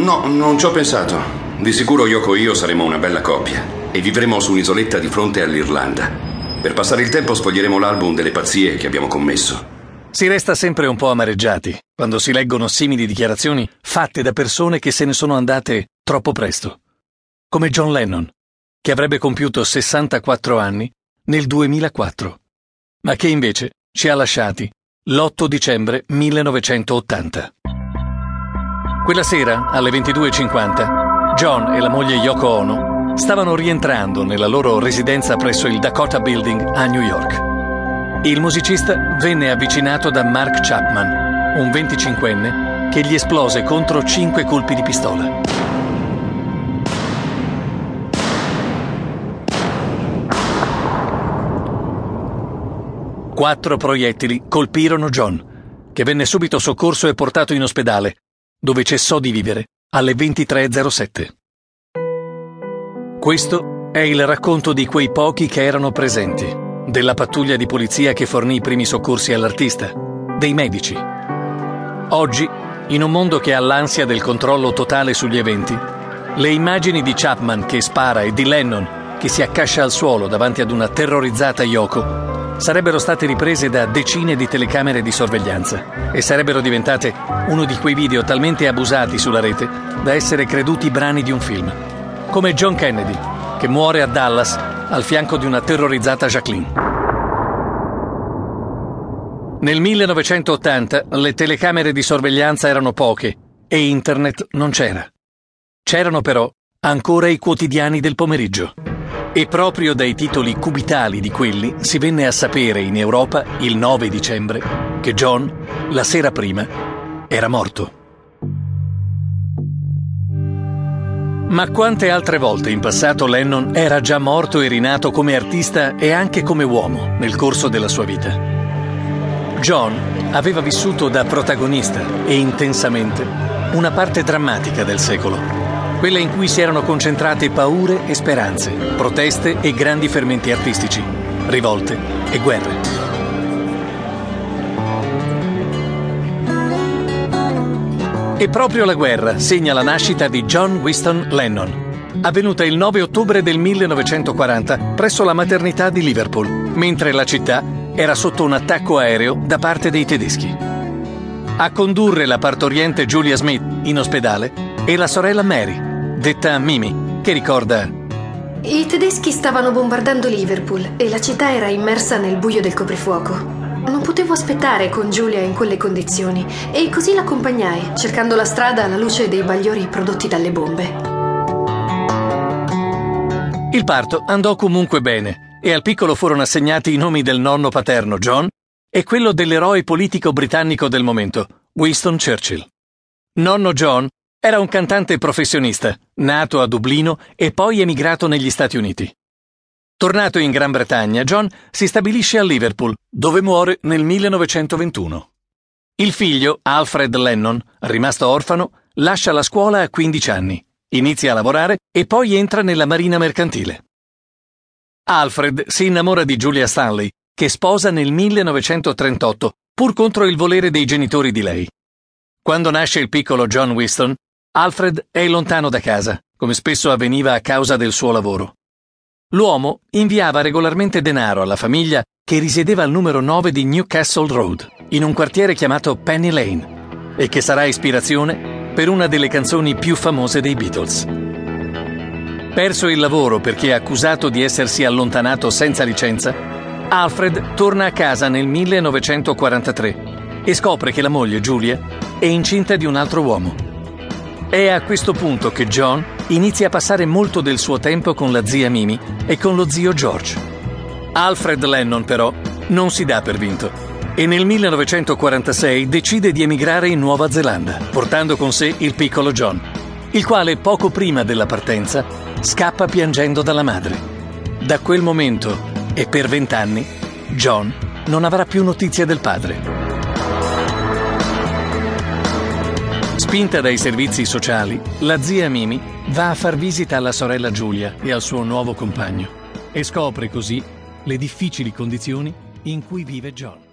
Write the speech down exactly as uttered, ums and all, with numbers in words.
No, non ci ho pensato. Di sicuro Yoko e io saremo una bella coppia e vivremo su un'isoletta di fronte all'Irlanda. Per passare il tempo sfoglieremo l'album delle pazzie che abbiamo commesso. Si resta sempre un po' amareggiati quando si leggono simili dichiarazioni fatte da persone che se ne sono andate troppo presto. Come John Lennon, che avrebbe compiuto sessantaquattro anni nel duemilaquattro, ma che invece ci ha lasciati l'otto dicembre millenovecentottanta. Quella sera, alle ventidue e cinquanta, John e la moglie Yoko Ono stavano rientrando nella loro residenza presso il Dakota Building a New York. Il musicista venne avvicinato da Mark Chapman, un venticinquenne, che gli esplose contro cinque colpi di pistola. Quattro proiettili colpirono John, che venne subito soccorso e portato in ospedale, dove cessò di vivere alle ventitré e zero sette. Questo è il racconto di quei pochi che erano presenti, della pattuglia di polizia che fornì i primi soccorsi all'artista, dei medici. Oggi, in un mondo che ha l'ansia del controllo totale sugli eventi, le immagini di Chapman che spara e di Lennon che si accascia al suolo davanti ad una terrorizzata Yoko sarebbero state riprese da decine di telecamere di sorveglianza e sarebbero diventate uno di quei video talmente abusati sulla rete da essere creduti brani di un film. Come John Kennedy, che muore a Dallas al fianco di una terrorizzata Jacqueline. Nel millenovecentottanta le telecamere di sorveglianza erano poche e internet non c'era. C'erano però ancora i quotidiani del pomeriggio. E proprio dai titoli cubitali di quelli si venne a sapere in Europa il nove dicembre che John, la sera prima, era morto. Ma quante altre volte in passato Lennon era già morto e rinato come artista e anche come uomo nel corso della sua vita. John aveva vissuto da protagonista e intensamente una parte drammatica del secolo. Quella in cui si erano concentrate paure e speranze, proteste e grandi fermenti artistici, rivolte e guerre. E proprio la guerra segna la nascita di John Winston Lennon, avvenuta il nove ottobre del millenovecentoquaranta presso la maternità di Liverpool, mentre la città era sotto un attacco aereo da parte dei tedeschi. A condurre la partoriente Julia Smith in ospedale e la sorella Mary, detta Mimi, che ricorda: i tedeschi stavano bombardando Liverpool e la città era immersa nel buio del coprifuoco. Non potevo aspettare con Giulia in quelle condizioni e così l'accompagnai, cercando la strada alla luce dei bagliori prodotti dalle bombe. Il parto andò comunque bene e al piccolo furono assegnati i nomi del nonno paterno John e quello dell'eroe politico britannico del momento, Winston Churchill. Nonno John era un cantante professionista, nato a Dublino e poi emigrato negli Stati Uniti. Tornato in Gran Bretagna, John si stabilisce a Liverpool, dove muore nel millenovecentoventuno. Il figlio, Alfred Lennon, rimasto orfano, lascia la scuola a quindici anni, inizia a lavorare e poi entra nella marina mercantile. Alfred si innamora di Julia Stanley, che sposa nel millenovecentotrentotto, pur contro il volere dei genitori di lei. Quando nasce il piccolo John Winston, Alfred è lontano da casa, come spesso avveniva a causa del suo lavoro. L'uomo inviava regolarmente denaro alla famiglia che risiedeva al numero nove di Newcastle Road, in un quartiere chiamato Penny Lane, e che sarà ispirazione per una delle canzoni più famose dei Beatles. Perso il lavoro perché accusato di essersi allontanato senza licenza, Alfred torna a casa nel millenovecentoquarantatré e scopre che la moglie Julia è incinta di un altro uomo. È a questo punto che John inizia a passare molto del suo tempo con la zia Mimi e con lo zio George. Alfred Lennon, però, non si dà per vinto e nel millenovecentoquarantasei decide di emigrare in Nuova Zelanda, portando con sé il piccolo John, il quale poco prima della partenza scappa piangendo dalla madre. Da quel momento e per vent'anni John non avrà più notizie del padre. Spinta dai servizi sociali, la zia Mimi va a far visita alla sorella Giulia e al suo nuovo compagno e scopre così le difficili condizioni in cui vive John.